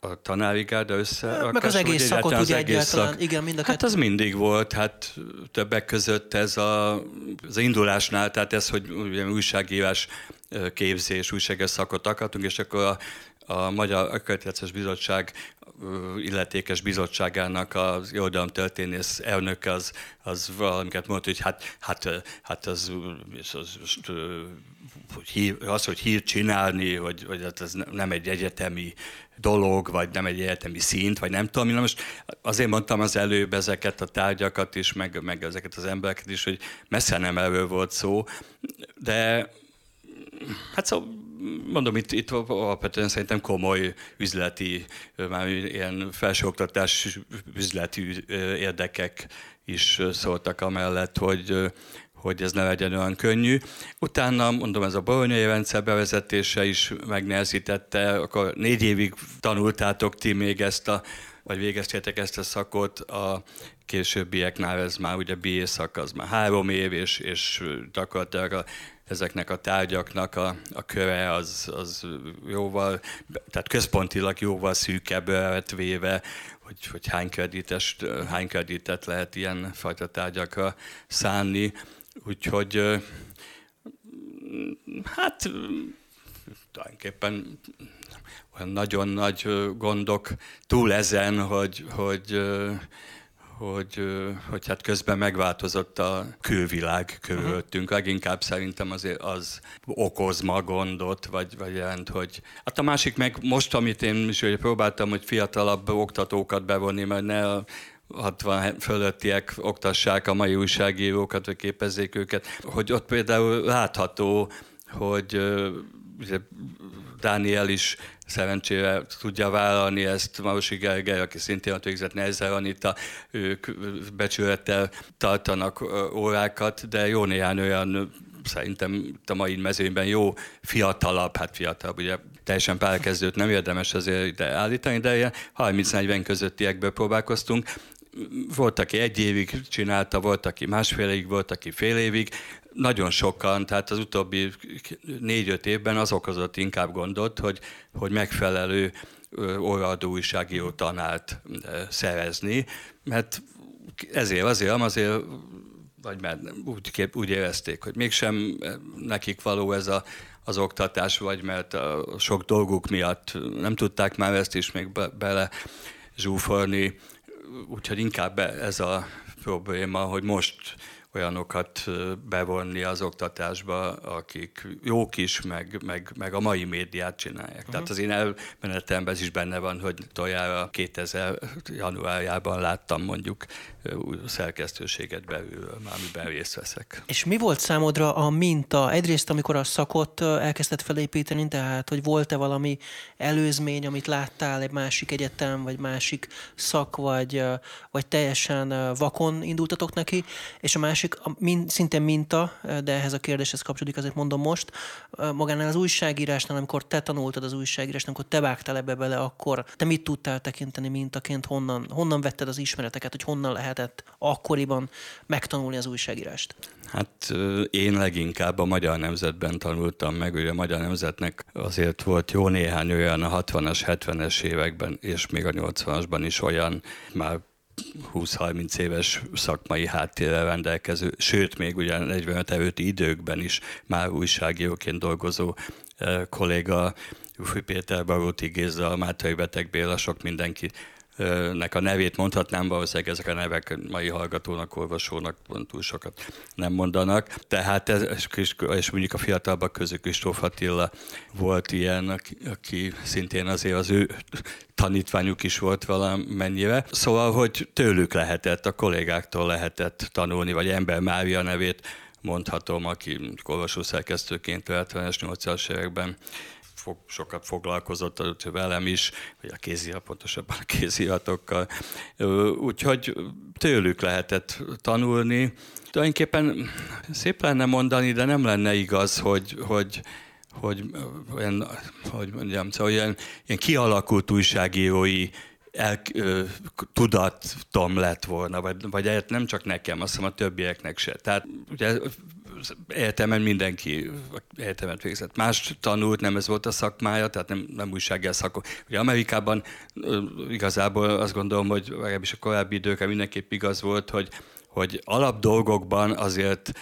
A tanári gárda összerakás. Meg az egész szakot, ugye egyáltalán, szak. Igen, mind a Hát az mindig volt, hát többek között ez a, az indulásnál, tehát ez, hogy újságírás képzés, újságírás szakot akartunk, és akkor a, a Magyar Akkreditációs Bizottság illetékes bizottságának az irodalomtörténész elnök az, az valamiket mondott, hogy hát, hát, hát az, az, az, az, hogy hírt csinálni, hogy, hogy ez nem egy egyetemi dolog, vagy nem egy egyetemi szint, vagy nem tudom. Na most azért mondtam az előbb ezeket a tárgyakat is, meg, meg ezeket az embereket is, hogy messze nem erről volt szó, de hát szóval mondom, itt, itt alapvetően szerintem komoly üzleti, már ilyen felsőoktatás üzleti érdekek is szóltak amellett, hogy, hogy ez ne legyen olyan könnyű. Utána, mondom, ez a bolonyai rendszer bevezetése is megnehezítette, akkor négy évig tanultátok ti még ezt a, vagy végeztétek ezt a szakot, a későbbieknál ez már ugye bé á szak, az már három év, és, és gyakorlatilag a, ezeknek a tárgyaknak a, a köre az, az jóval, tehát központilag jóval szűkebbre lett véve, hogy, hogy hány kredites, hány kreditet lehet ilyen fajta tárgyakra szánni. Úgyhogy hát tulajdonképpen olyan nagyon nagy gondok túl ezen, hogy, hogy, hogy, hogy hát közben megváltozott a külvilág körülöttünk. Leginkább szerintem azért az okoz ma gondot, vagy, vagy jelent, hogy... Hát a másik meg most, amit én is próbáltam, hogy fiatalabb oktatókat bevonni, mert ne a hatvan fölöttiek oktassák a mai újságírókat, vagy képezzék őket, hogy ott például látható, hogy... Ugye Dániel is szerencsére tudja vállalni ezt, Marosi Gergely, aki szintén a végzett Nezer Anita, ők becsülettel tartanak órákat, de jó néhány olyan, szerintem a mai mezőnyben jó fiatalabb, hát fiatalabb, ugye teljesen pályakezdőt nem érdemes azért ide állítani, de ilyen harminc-negyven közöttiekből próbálkoztunk. Volt, aki egy évig csinálta, volt, aki másfél évig, volt, aki fél évig. Nagyon sokan, tehát az utóbbi négy-öt évben az okozott inkább gondot, hogy, hogy megfelelő óraadó újságíró tanárt szerezni, mert ezért azért, azért vagy mert úgy, kép, úgy érezték, hogy mégsem nekik való ez a, az oktatás, vagy mert a sok dolguk miatt nem tudták már ezt is még be, bele zsúfolni. Úgyhogy inkább ez a probléma, hogy most olyanokat bevonni az oktatásba, akik jók is, meg, meg, meg a mai médiát csinálják. Uh-huh. Tehát az én elmenetemben ez is benne van, hogy tojára kétezer januárjában láttam mondjuk szerkesztőséget belül, amiben részt veszek. És mi volt számodra a minta? Egyrészt, amikor a szakot elkezdted felépíteni, tehát hogy volt-e valami előzmény, amit láttál egy másik egyetem, vagy másik szak, vagy, vagy teljesen vakon indultatok neki, és a másik, a min, szintén minta, de ehhez a kérdéshez kapcsolódik, azért mondom most, magánál az újságírásnál, amikor te tanultad az újságírásnál, amikor te vágtál ebbe bele, akkor te mit tudtál tekinteni mintaként, honnan, honnan vetted az ismereteket, hogy honnan lehetett akkoriban megtanulni az újságírást? Hát én leginkább a Magyar Nemzetben tanultam meg, ugye a Magyar Nemzetnek azért volt jó néhány olyan a hatvanas, hetvenes években, és még a nyolcvanasban is olyan már húsz-harminc éves szakmai háttérrel rendelkező, sőt, még ugye negyvenöt előtti időkben is már újságíróként dolgozó eh, kolléga, Rulfo Péter, Baróti Gézda, Mátai Beteg Béla, sok mindenkinek a nevét mondhatnám, valószínűleg ezek a nevek mai hallgatónak, olvasónak pont túl sokat nem mondanak. Tehát ez, és mondjuk a fiatalabbak közül Christoph Attila volt ilyen, aki, aki szintén azért az ő tanítványuk is volt valamennyire. Szóval, hogy tőlük lehetett, a kollégáktól lehetett tanulni, vagy ember Mária nevét mondhatom, aki olvasószerkesztőként hetvenes, nyolcvanas években fog, sokat foglalkozott velem is, vagy a kéziratok, pontosabban a kéziratokkal. Úgyhogy tőlük lehetett tanulni. Tulajdonképpen szép lenne mondani, de nem lenne igaz, hogy, hogy hogy, olyan, hogy mondjam, szóval ilyen, ilyen kialakult újságírói el, ö, tudatom lett volna, vagy, vagy nem csak nekem, azt hiszem a többieknek se. Tehát ugye egyetemen mindenki egyetemet végzett. Más tanult, nem ez volt a szakmája, tehát nem, nem újságírás szakon. Ugye Amerikában ö, igazából azt gondolom, hogy legalábbis a korábbi időkre mindenképp igaz volt, hogy hogy alapdolgokban azért,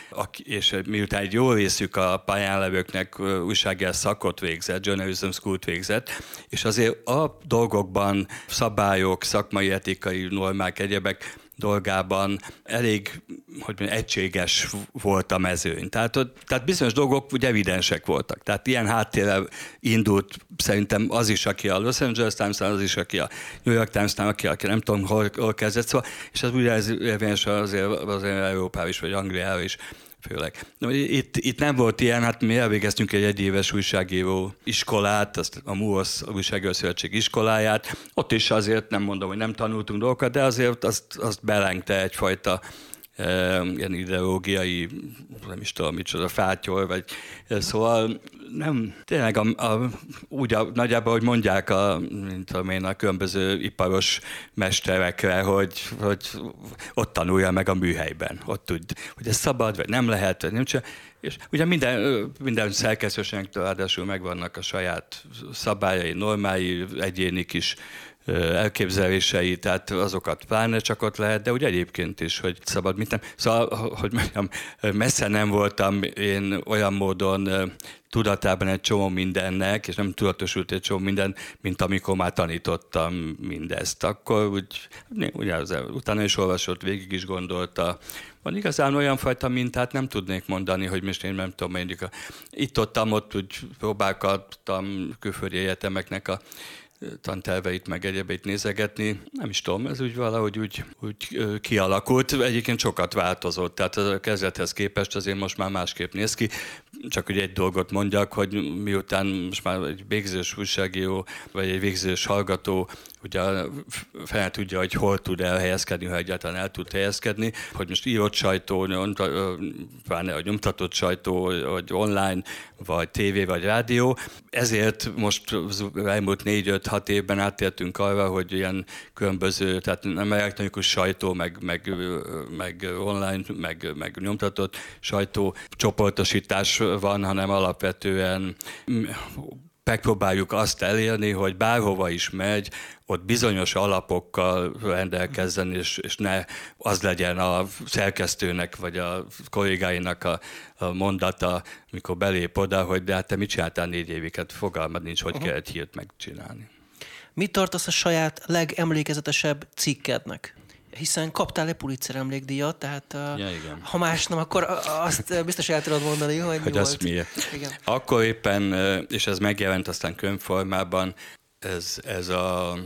és miután egy jó részük a pályán levőknek újságírás szakot végzett, journalism school-t végzett, és azért alapdolgokban szabályok, szakmai etikai normák, egyebek dolgában elég, hogy mondjam, egységes volt a mezőny. Tehát, tehát bizonyos dolgok ugye evidensek voltak. Tehát ilyen háttérre indult szerintem az is, aki a Los Angeles Times-nál, az is, aki a New York Times-nál, aki, aki nem tudom, hol, hol kezdett. Szóval, és az ugye ez érvényes azért, azért Európában is, vagy Angliában is. főleg. Itt, itt nem volt ilyen, hát mi elvégeztünk egy egyéves újságíró iskolát, azt a MÚOSZ újságíró szövetség iskoláját, ott is azért nem mondom, hogy nem tanultunk dolgokat, de azért azt, azt belengte egyfajta e, ilyen ideológiai, nem is tudom micsoda, fátyol, vagy szóval nem, tényleg a, a, úgy a, nagyjából, hogy mondják a, mint tudom én, a különböző iparos mesterekre, hogy, hogy ott tanulja meg a műhelyben, ott tud, hogy ez szabad, vagy nem lehet, vagy nem csak. És ugye minden, minden szerkesztőségnek ráadásul megvannak a saját szabályai, normái, egyéni kis elképzelései, tehát azokat pláne csak ott lehet, de úgy egyébként is, hogy szabad, mint nem. Szóval, hogy mondjam, messze nem voltam én olyan módon tudatában egy csomó mindennek, és nem tudatosult egy csomó minden, mint amikor már tanítottam mindezt. Akkor úgy, ugyanaz, utána is olvasott, végig is gondolta. Van igazán olyan fajta mintát, nem tudnék mondani, hogy most én nem tudom, mondjuk itt-ottam, ott úgy próbálkoztam külföldi egyetemeknek a tanterveit, meg egyébként nézegetni. Nem is tudom, ez úgy valahogy úgy, úgy kialakult. Egyébként sokat változott, tehát a kezdethez képest azért most már másképp néz ki. Csak ugye egy dolgot mondjak, hogy miután most már egy végzős újságíró, vagy egy végzős hallgató ugye fel tudja, hogy hol tud elhelyezkedni, ha egyáltalán el tud helyezkedni, hogy most írott sajtó, pláne a nyomtatott sajtó, vagy online, vagy tévé, vagy rádió. Ezért most elmúlt négy-öt-hat évben áttértünk arra, hogy ilyen különböző, tehát nem elektronikus sajtó, meg, meg, meg online, meg, meg nyomtatott sajtó csoportosítás van, hanem alapvetően megpróbáljuk azt elérni, hogy bárhova is megy, ott bizonyos alapokkal rendelkezzen, és, és ne az legyen a szerkesztőnek, vagy a kollégáinak a, a mondata, mikor belép oda, hogy de hát te mit csináltál négy éviket, fogalmad nincs, hogy uh-huh. kell egy hírt megcsinálni. Mit tartasz a saját legemlékezetesebb cikkednek? Hiszen kaptál egy Pulitzer emlékdíjat, tehát ja, ha más nem, akkor azt biztos el tudod mondani, hogy, hogy mi volt. Miért. Igen. Akkor éppen, és ez megjelent aztán könyvformában, ez, ez a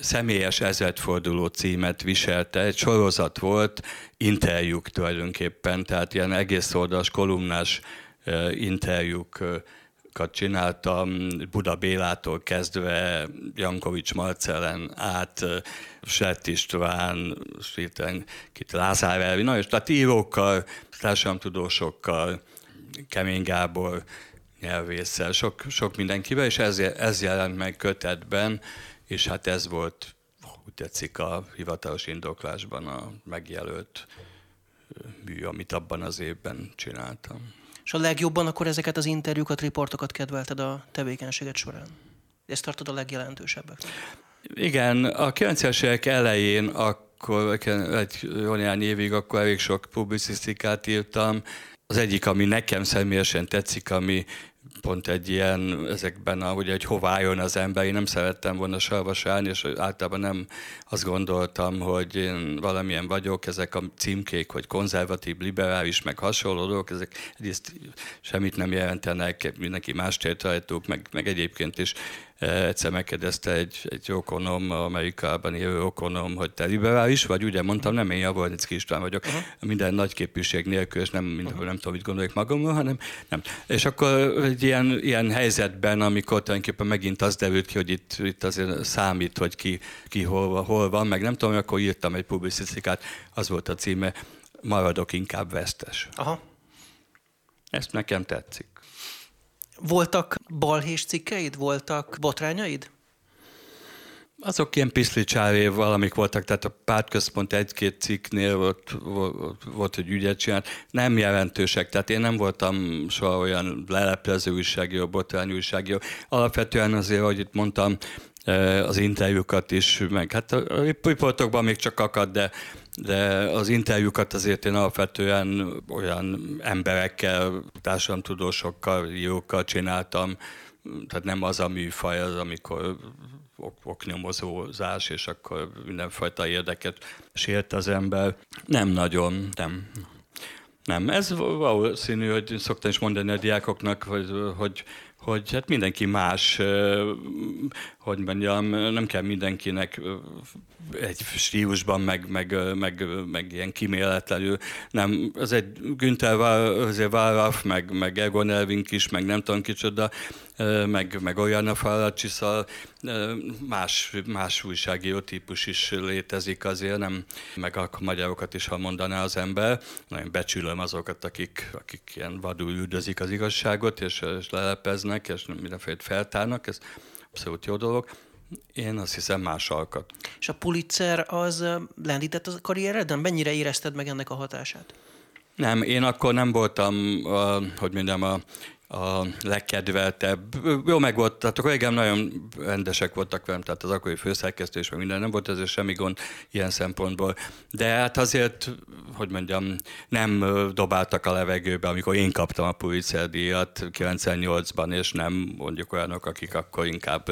személyes ezredforduló címet viselte. Egy sorozat volt, interjúk tulajdonképpen, tehát ilyen egész oldalas, kolumnás interjúk csináltam, Buda Bélától kezdve Jankovics Marcellen át, Slett István, Kit Lázár Elvi, na és tehát írókkal, társadalomtudósokkal, Kemény Gábor nyelvésszel, sok, sok mindenkivel, és ez, ez jelent meg kötetben, és hát ez volt, úgy tetszik, a hivatalos indoklásban a megjelölt mű, amit abban az évben csináltam. És a legjobban akkor ezeket az interjúkat, riportokat kedvelted a tevékenységet során? Ezt tartod a legjelentősebbek? Igen, a kilencvenes évek elején, akkor egy olyan évig, akkor elég sok publicisztikát írtam. Az egyik, ami nekem személyesen tetszik, ami pont egy ilyen, ezekben, ahogy egy hová jön az ember, én nem szerettem volna sarvas állni, és általában nem azt gondoltam, hogy én valamilyen vagyok, ezek a címkék, hogy konzervatív, liberális, meg hasonló dolgok, ezek egyrészt semmit nem jelentenek, mindenki más rajtuk, meg, meg egyébként is egyszer megkérdezte egy, egy okonom, Amerikában élő okonom, hogy te liberális vagy, ugye mondtam, nem én Jávorniczky István vagyok, uh-huh. minden nagy képűség nélkül, és nem, uh-huh. nem tudom, mit gondolok magamról, hanem nem. És akkor egy ilyen, ilyen helyzetben, amikor tulajdonképpen megint az derült ki, hogy itt, itt azért számít, hogy ki, ki hol, hol van, meg nem tudom, akkor írtam egy publicisztikát, az volt a címe, maradok inkább vesztes. Aha. Ezt nekem tetszik. Voltak balhés cikkeid? Voltak botrányaid? Azok ilyen piszlicsávé valamik voltak, tehát a Pártközpont egy-két cikknél volt, volt, hogy ügyet csinált. Nem jelentősek, tehát én nem voltam soha olyan leleplező újságíró, botrány újságíró. Alapvetően azért, ahogy itt mondtam, az interjúkat is, meg hát a riportokban még csak akad, de, de az interjúkat azért én alapvetően olyan emberekkel, társadalomtudósokkal, írókkal csináltam, tehát nem az a műfaj, az amikor oknyomozózás, és akkor mindenfajta érdeket sért az ember. Nem nagyon, nem. Nem, ez valószínű, hogy szoktam is mondani a diákoknak, hogy, hogy hogy hát mindenki más, hogy mondjam, nem kell mindenkinek egy stílusban, meg, meg, meg, meg ilyen kiméletlenül. Nem, az egy Günther Wallraff, meg, meg Egon Elvink is, meg nem tudom kicsoda, meg, meg Oljana Faladcsiszal, más, más újságíró típus is létezik azért, nem, meg a magyarokat is, ha mondaná az ember. Nagyon becsülöm azokat, akik, akik ilyen vadul üldözik az igazságot, és, és lelepeznek, és mindenféle feltárnak, ez abszolút jó dolog. Én azt hiszem más alkat. És a Pulitzer az lendített a karrieredben? Mennyire érezted meg ennek a hatását? Nem, én akkor nem voltam, a, hogy mondjam, a, a legkedveltebb. Jó meg volt, tehát akkor igen, nagyon rendesek voltak velem, tehát az akkori főszerkesztő és minden, nem volt ez semmi gond ilyen szempontból. De hát azért, hogy mondjam, nem dobáltak a levegőbe, amikor én kaptam a Pulitzer díjat kilencvennyolcban, és nem mondjuk olyanok, akik akkor inkább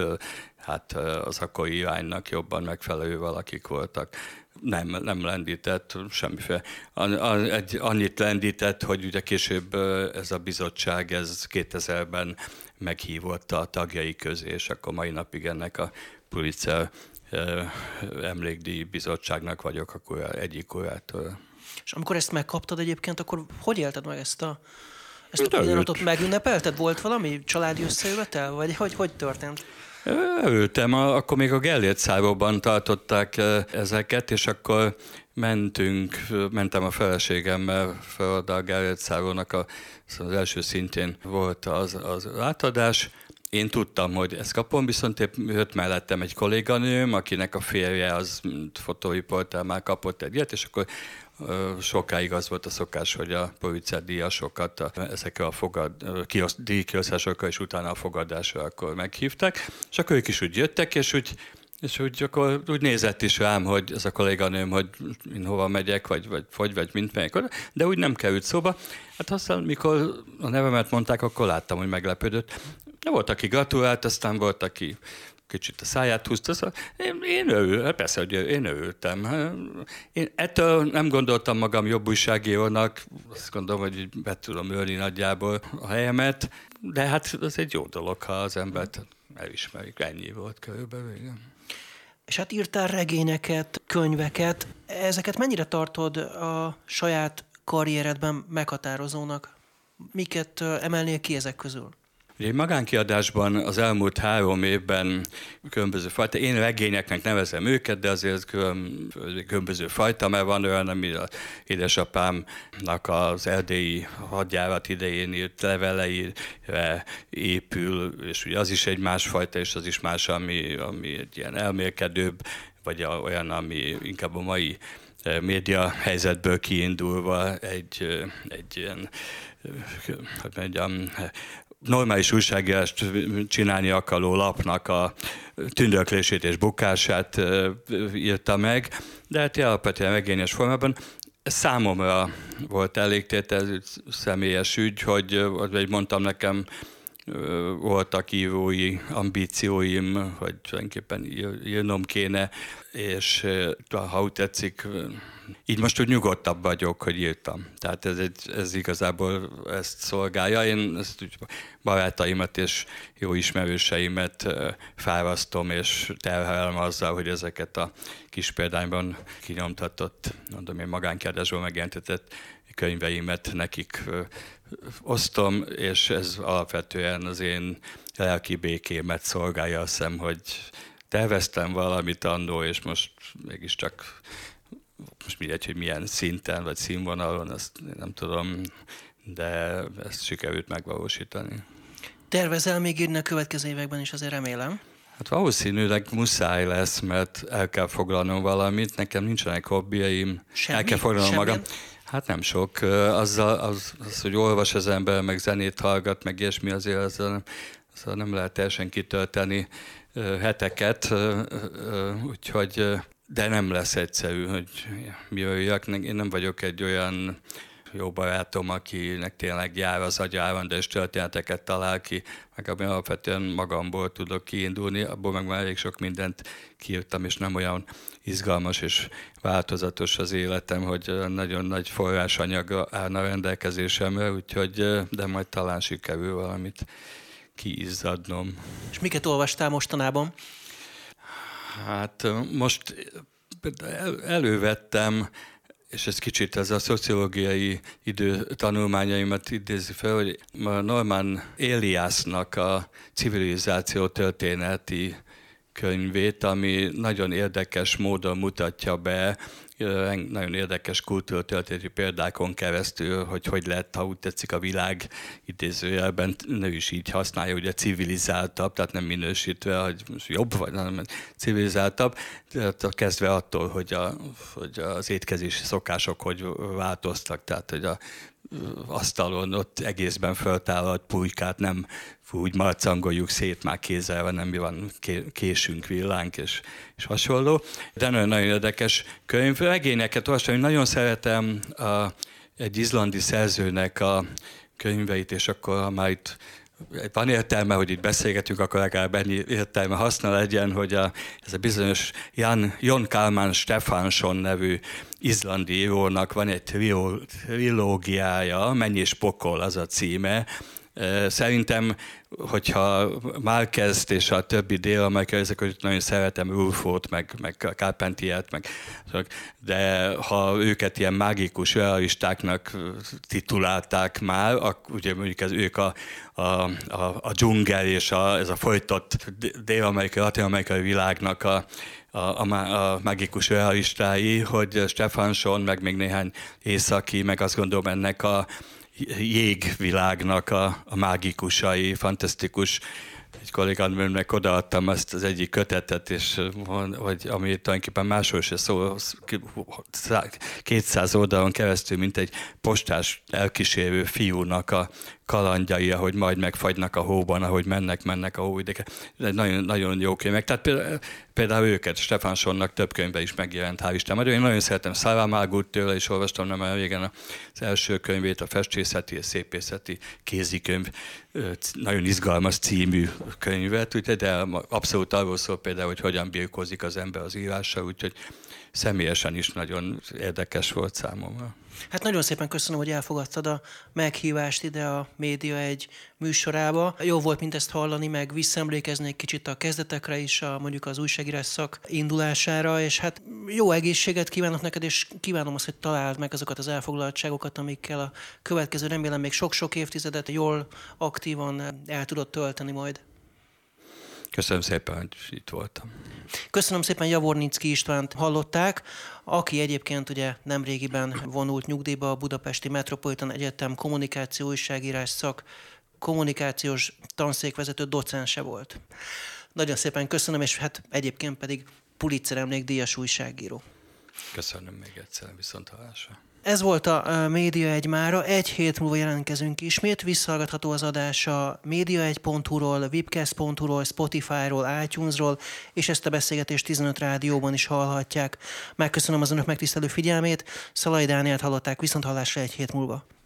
hát az akkori iránynak jobban megfelelő valakik voltak. Nem, nem lendített, semmiféle. Annyit lendített, hogy ugye később ez a bizottság, ez kétezerben meghívott a tagjai közé, és akkor mai napig ennek a Pulitzer Emlékdíj Bizottságnak vagyok akkor egyik kurátora. És amikor ezt megkaptad egyébként, akkor hogy élted meg ezt a ezt a pillanatot? Megünnepelted? Volt valami családi összejövetel? Vagy hogy, hogy történt? Örültem, akkor még a Gellért Szállóban tartották ezeket, és akkor mentünk, mentem a feleségemmel fel oda a Gellért Szállónak, a, az első szintjén volt az, az átadás. Én tudtam, hogy ezt kapom, viszont épp jött mellettem egy kolléganőm, akinek a férje az fotóriporter már kapott egy ilyet, és akkor sokáig az volt a szokás, hogy a Pulitzer díjasokat ezekkel a fogad, kioszt, díjkiosztásokkal és utána a fogadásra akkor meghívták, és akkor ők is úgy jöttek, és úgy, és úgy, akkor úgy nézett is rám, hogy ez a kolléganőm, hogy én hova megyek, vagy vagy, vagy, vagy mint melyik, de úgy nem került szóba. Hát aztán, mikor a nevemet mondták, akkor láttam, hogy meglepődött. De volt, aki gratulált, aztán volt, aki kicsit a száját húzta, szóval én, én örültem, persze, hogy én örültem. Én ettől nem gondoltam magam jobb újságírónak, azt gondolom, hogy be tudom ölni nagyjából a helyemet, de hát az egy jó dolog, ha az embert elismerik. Ennyi volt körülbelül, igen. És hát írtál regényeket, könyveket, ezeket mennyire tartod a saját karrieredben meghatározónak? Miket emelnél ki ezek közül? Egy magánkiadásban az elmúlt három évben különböző fajta, én regényeknek nevezem őket, de azért külön, különböző fajta, mert van olyan, ami az édesapámnak az erdélyi hadjárat idején írt leveleire épül, és ugye az is egy másfajta, és az is más, ami, ami egy ilyen elmélkedőbb, vagy olyan, ami inkább a mai média helyzetből kiindulva egy, egy ilyen, hogy mondjam, normális újságírást csinálni akaró lapnak a tündöklését és bukását írta meg, de hát alapvetően regényes formában. Ez számomra volt elégtétel, személyes ügy, hogy mondtam, nekem voltak írói ambícióim, hogy tulajdonképpen írnom kéne, és ha úgy tetszik, így most úgy nyugodtabb vagyok, hogy írtam. Tehát ez, egy, ez igazából ezt szolgálja. Én ezt úgy barátaimat és jó ismerőseimet fárasztom, és terhelem azzal, hogy ezeket a kis példányban kinyomtatott, mondom én magánkiadásból megjelentetett könyveimet nekik osztom, és ez alapvetően az én lelki békémet szolgálja, azt hiszem, hogy terveztem valamit annó, és most mégiscsak most mindegy, hogy milyen szinten vagy színvonalon, azt nem tudom, de ezt sikerült megvalósítani. Tervezel még írni a következő években is, azért remélem? Hát valószínűleg muszáj lesz, mert el kell foglalnom valamit, nekem nincsenek hobbiaim, semmi? El kell foglalnom Semmi? magam. Hát nem sok. Az, az, az, hogy olvas az ember, meg zenét hallgat, meg ilyesmi, azért azzal, azzal nem lehet teljesen kitölteni heteket, úgyhogy, de nem lesz egyszerű, hogy miről jöjjek. Én nem vagyok egy olyan jó barátom, akinek tényleg jár az agyában, de is történeteket talál ki, meg abban alapvetően magamból tudok kiindulni, abból meg már elég sok mindent kiírtam, és nem olyan izgalmas és változatos az életem, hogy nagyon nagy forrásanyag állna rendelkezésemre, úgyhogy de majd talán sikerül valamit kiizzadnom. És miket olvastál mostanában? Hát most elővettem, és ez kicsit ez a szociológiai idő tanulmányaimat idézi fel, hogy Norman Eliasnak a civilizáció történeti könyvét, ami nagyon érdekes módon mutatja be, nagyon érdekes kultúrtörténeti példákon keresztül, hogy hogy lett, ha úgy tetszik, a világ idézőjelben, ő is így használja, ugye civilizáltabb, tehát nem minősítve, hogy jobb vagy, hanem civilizáltabb, kezdve attól, hogy, a, hogy az étkezési szokások hogy változtak, tehát hogy a asztalon ott egészben föltállalt pulykát nem úgy marcangoljuk szét már kézzel, hanem mi van, késünk, villánk és, és hasonló. De nagyon-nagyon érdekes könyv. Regényeket olvastam, hogy nagyon szeretem a, egy izlandi szerzőnek a könyveit, és akkor ha már itt van értelme, hogy itt beszélgetünk, akkor legalább ennyi értelme haszna legyen, hogy a, ez a bizonyos Jan, Jon Kármán Stefánsson nevű izlandi írónak van egy trió, trilógiája, Menj és pokol az a címe. Szerintem, hogyha Márquezt és a többi dél-amerikai, ezek, hogy nagyon szeretem Rulfót, meg, meg Carpentiert, meg, de ha őket ilyen mágikus realistáknak titulálták már, akkor ugye mondjuk ez, ők a, a, a, a dzsungel és a, ez a folytott dél-amerikai, latin-amerikai világnak a A, a, a mágikus realistái, hogy Stefánsson, meg még néhány északi, meg azt gondolom ennek a jégvilágnak a, a mágikusai, fantasztikus. Egy kolléganőmnek odaadtam azt az egyik kötetet, és, vagy, ami tulajdonképpen máshol se szól, kétszáz oldalon keresztül, mint egy postás elkísérő fiúnak a kalandjai, ahogy majd megfagynak a hóban, ahogy mennek-mennek a hóvidéken. Nagyon, nagyon jó könyvek. Tehát például, például őket, Stefánssonnak több könyve is megjelent, hál' Isten. Mert én nagyon szeretem Szávámágút tőle, és olvastam nem olyan régen az első könyvét, a festészeti és szépészeti kézikönyv, nagyon izgalmas című könyvet, úgyhogy, de abszolút arról szól például, hogy hogyan birkózik az ember az írással, úgyhogy személyesen is nagyon érdekes volt számomra. Hát nagyon szépen köszönöm, hogy elfogadtad a meghívást ide a Média egy műsorába. Jó volt mindezt hallani, meg visszaemlékezni egy kicsit a kezdetekre is, a, mondjuk az újságírás szak indulására, és hát jó egészséget kívánok neked, és kívánom azt, hogy találd meg azokat az elfoglaltságokat, amikkel a következő, remélem még sok-sok évtizedet jól, aktívan el tudod tölteni majd. Köszönöm szépen, hogy itt voltam. Köszönöm szépen, Jávorniczky Istvánt hallották, aki egyébként ugye nemrégiben vonult nyugdíjba a Budapesti Metropolitán Egyetem kommunikáció újságírás szak kommunikációs tanszékvezető docense volt. Nagyon szépen köszönöm, és hát egyébként pedig Pulitzer emlékdíjas újságíró. Köszönöm még egyszer, viszonthallásra. Ez volt a Média egy mára, egy hét múlva jelentkezünk ismét, visszahallgatható az adás a média egy pont hu-ról, webcast pont hu-ról, Spotify-ról, iTunes-ról, és ezt a beszélgetést tizenöt rádióban is hallhatják. Megköszönöm az önök megtisztelő figyelmét, Szalai Dánielt hallották, viszonthallásra egy hét múlva.